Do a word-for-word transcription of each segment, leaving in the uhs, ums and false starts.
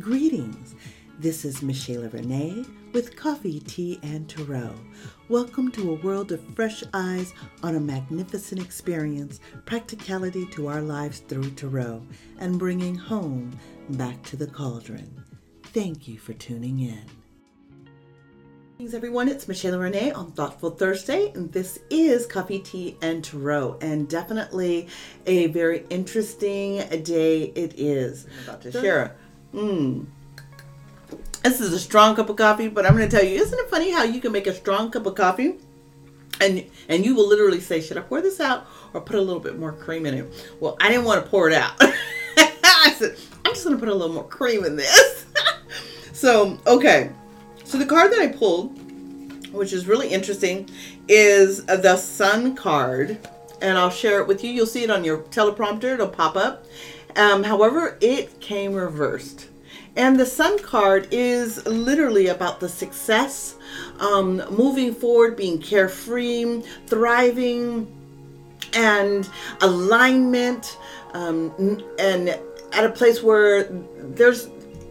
Greetings. This is Michaela Renee with Coffee, Tea, and Tarot. Welcome to a world of fresh eyes on a magnificent experience, practicality to our lives through tarot, and bringing home back to the cauldron. Thank you for tuning in. Greetings, everyone. It's Michaela Renee on Thoughtful Thursday, and this is Coffee, Tea, and Tarot, and definitely a very interesting day it is. I'm about to share a... Mm. This is a strong cup of coffee, but I'm going to tell you, isn't it funny how you can make a strong cup of coffee and and you will literally say, should I pour this out or put a little bit more cream in it? Well, I didn't want to pour it out. I said, I'm just going to put a little more cream in this. So, okay. So the card that I pulled, which is really interesting, is the Sun card. And I'll share it with you. You'll see it on your teleprompter. It'll pop up. Um, however, it came reversed. And the Sun card is literally about the success, um, moving forward, being carefree, thriving, and alignment, um, and at a place where there's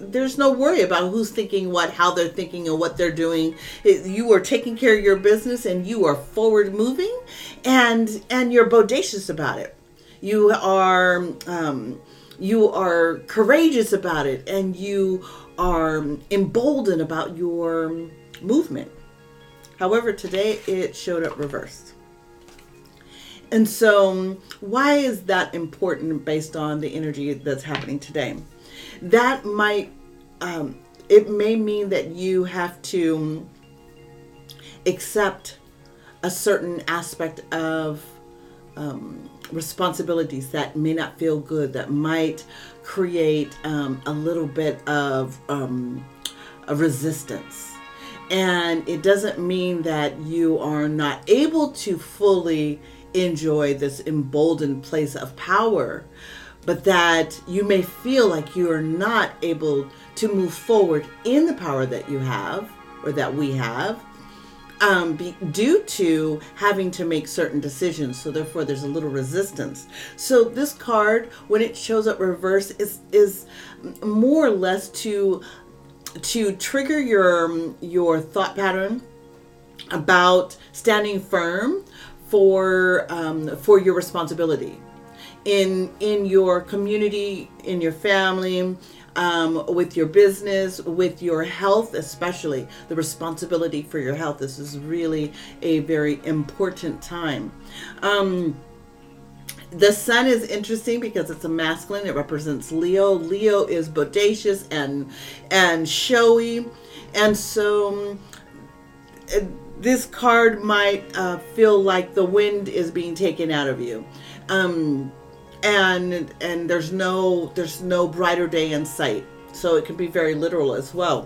there's no worry about who's thinking what, how they're thinking, or what they're doing. It, you are taking care of your business, and you are forward moving, and and you're bodacious about it. You are. Um, You are courageous about it, and you are emboldened about your movement. However, today it showed up reversed. And so why is that important based on the energy that's happening today? That might, um, it may mean that you have to accept a certain aspect of um responsibilities that may not feel good, that might create um, a little bit of um, a resistance. And it doesn't mean that you are not able to fully enjoy this emboldened place of power, but that you may feel like you are not able to move forward in the power that you have, or that we have, Um, be, due to having to make certain decisions. So therefore there's a little resistance. So this card, when it shows up reverse, is is more or less to to trigger your your thought pattern about standing firm for um, for your responsibility in in your community, in your family, Um, with your business, with your health, especially the responsibility for your health. This is really a very important time. Um, the Sun is interesting because it's a masculine. It represents Leo. Leo is bodacious and and showy, and so this card might uh, feel like the wind is being taken out of you. Um, And and there's no there's no brighter day in sight. So it can be very literal as well.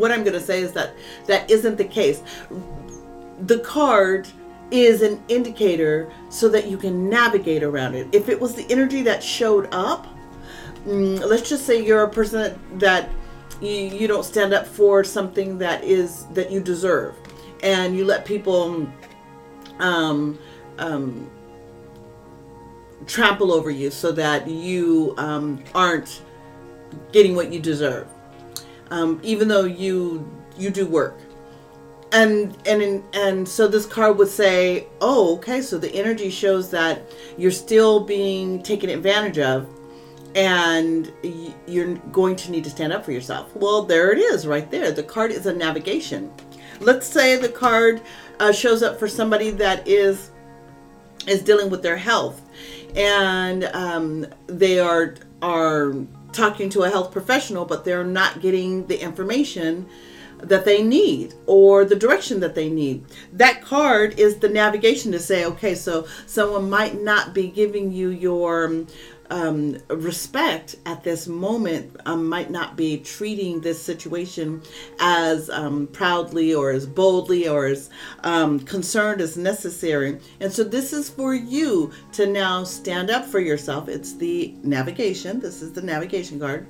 What I'm going to say is that that isn't the case. The card is an indicator so that you can navigate around it. If it was the energy that showed up, let's just say you're a person that, that you, you don't stand up for something that is that you deserve, and you let people um um trample over you so that you um, aren't getting what you deserve, um, even though you you do work. And and and so this card would say, oh, okay, so the energy shows that you're still being taken advantage of, and you're going to need to stand up for yourself. Well, there it is right there. The card is a navigation. Let's say the card uh, shows up for somebody that is is dealing with their health, and um, they are are talking to a health professional, but they're not getting the information that they need or the direction that they need. That card is the navigation to say, okay, so someone might not be giving you your um, respect at this moment, um, might not be treating this situation as um, proudly or as boldly or as um, concerned as necessary. And so this is for you to now stand up for yourself. It's the navigation. This is the navigation card.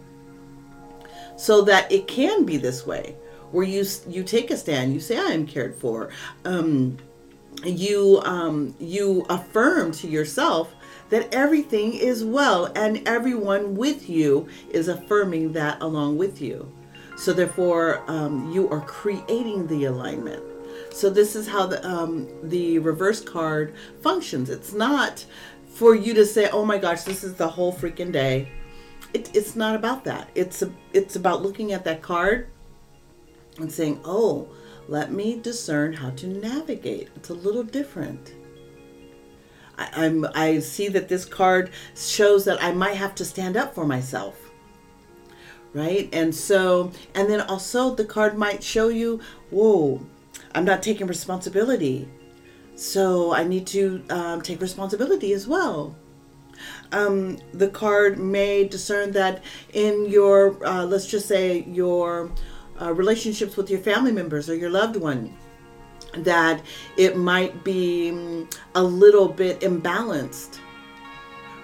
So that it can be this way, where you you take a stand, you say, I am cared for. Um, you um, you affirm to yourself that everything is well and everyone with you is affirming that along with you. So therefore, um, you are creating the alignment. So this is how the, um, the reverse card functions. It's not for you to say, oh my gosh, this is the whole freaking day. It, it's not about that. It's, a, it's about looking at that card and saying, oh, let me discern how to navigate. It's a little different. I, I'm, I see that this card shows that I might have to stand up for myself, right? And so, and then also the card might show you, whoa, I'm not taking responsibility. So I need to um, take responsibility as well. Um, the card may discern that in your, uh, let's just say your Uh, relationships with your family members or your loved one, that it might be um, a little bit imbalanced,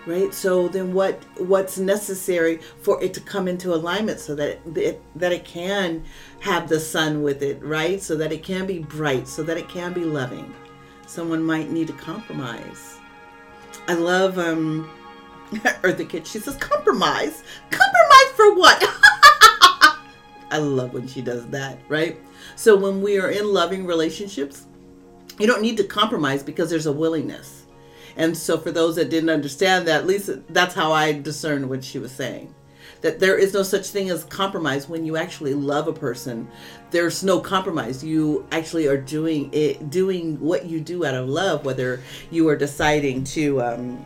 right? So then what what's necessary for it to come into alignment so that it, that it can have the sun with it, right? So that it can be bright, so that it can be loving. Someone might need to compromise. I love um, Eartha Kitt. She says, compromise? Compromise for what? I love when she does that, right? So when we are in loving relationships, you don't need to compromise because there's a willingness. And so for those that didn't understand that, at least that's how I discerned what she was saying. That there is no such thing as compromise when you actually love a person. There's no compromise. You actually are doing it, doing what you do out of love, whether you are deciding to... Um,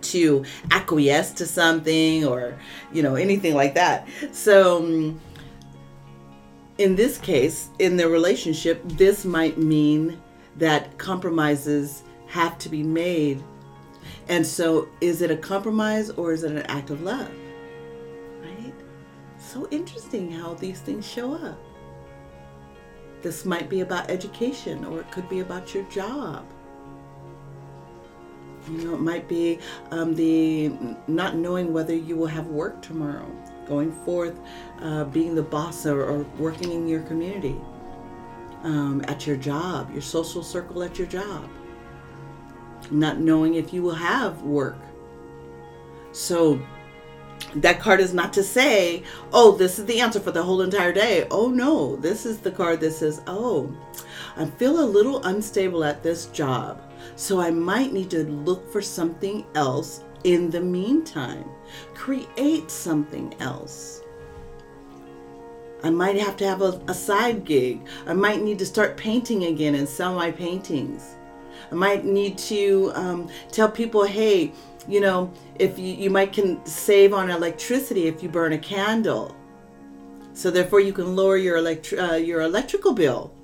to acquiesce to something or, you know, anything like that. So um, in this case, in the relationship, this might mean that compromises have to be made. And so is it a compromise or is it an act of love? Right? So interesting how these things show up. This might be about education, or it could be about your job. You know, it might be um, the not knowing whether you will have work tomorrow, going forth, uh, being the boss or, or working in your community, um, at your job, your social circle at your job, not knowing if you will have work. So that card is not to say, oh, this is the answer for the whole entire day. Oh, no, this is the card that says, oh, I feel a little unstable at this job. So I might need to look for something else in the meantime. Create something else. I might have to have a, a side gig. I might need to start painting again and sell my paintings. I might need to um, tell people, hey, you know, if you, you might can save on electricity if you burn a candle. So therefore you can lower your electri- uh, your electrical bill.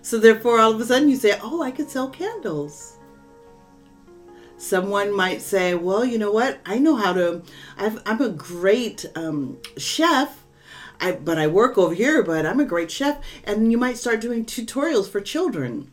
So therefore all of a sudden you say, oh, I could sell candles. Someone might say, well, you know what? I know how to, I've, I'm a great um, chef, I, but I work over here, but I'm a great chef. And you might start doing tutorials for children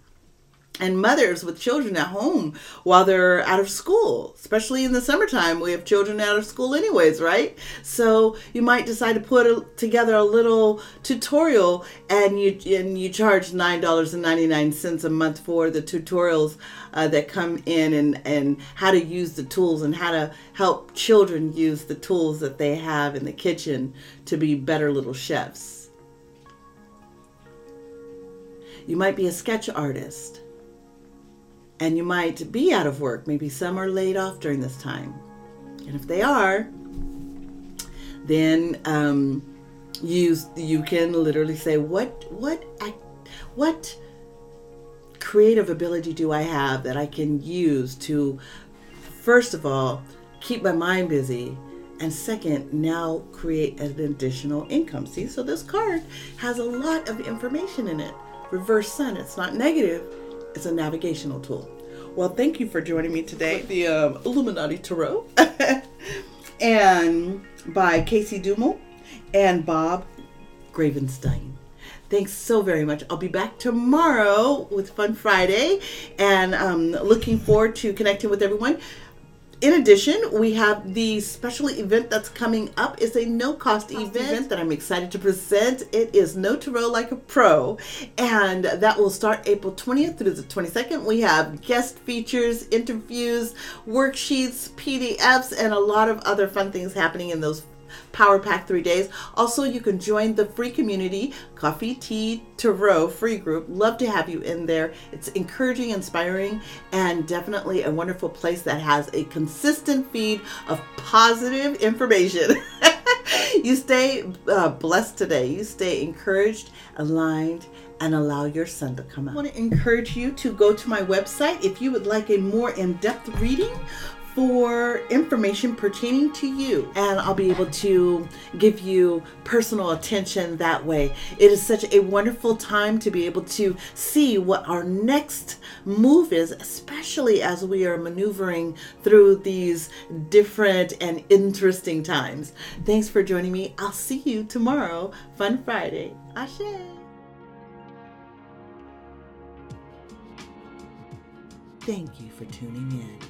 and mothers with children at home while they're out of school, especially in the summertime. We have children out of school anyways, right? So you might decide to put a, together a little tutorial, and you and you charge nine dollars and ninety-nine cents a month for the tutorials uh, that come in, and, and how to use the tools and how to help children use the tools that they have in the kitchen to be better little chefs. You might be a sketch artist. And you might be out of work. Maybe some are laid off during this time. And if they are, then um, you you can literally say, what what I, what creative ability do I have that I can use to, first of all, keep my mind busy, and second, now create an additional income. See, so this card has a lot of information in it. Reverse sun, it's not negative. It's a navigational tool. Well, thank you for joining me today. The um, Illuminati Tarot and by Casey Dumoul and Bob Gravenstein. Thanks so very much. I'll be back tomorrow with Fun Friday, and um, looking forward to connecting with everyone. In addition, we have the special event that's coming up. It's a no-cost event, event that I'm excited to present. It is No Tarot Like a Pro, and that will start April twentieth through the twenty-second. We have guest features, interviews, worksheets, P D Fs, and a lot of other fun things happening in those Power Pack three days. Also, you can join the free community, Coffee, Tea, Tarot free group. Love to have you in there. It's encouraging, inspiring, and definitely a wonderful place that has a consistent feed of positive information. You stay uh, blessed today. You stay encouraged, aligned, and allow your sun to come out. I want to encourage you to go to my website if you would like a more in-depth reading for information pertaining to you, and I'll be able to give you personal attention that way. It is such a wonderful time to be able to see what our next move is, especially as we are maneuvering through these different and interesting times. Thanks for joining me. I'll see you tomorrow. Fun Friday. Ashe. Thank you for tuning in.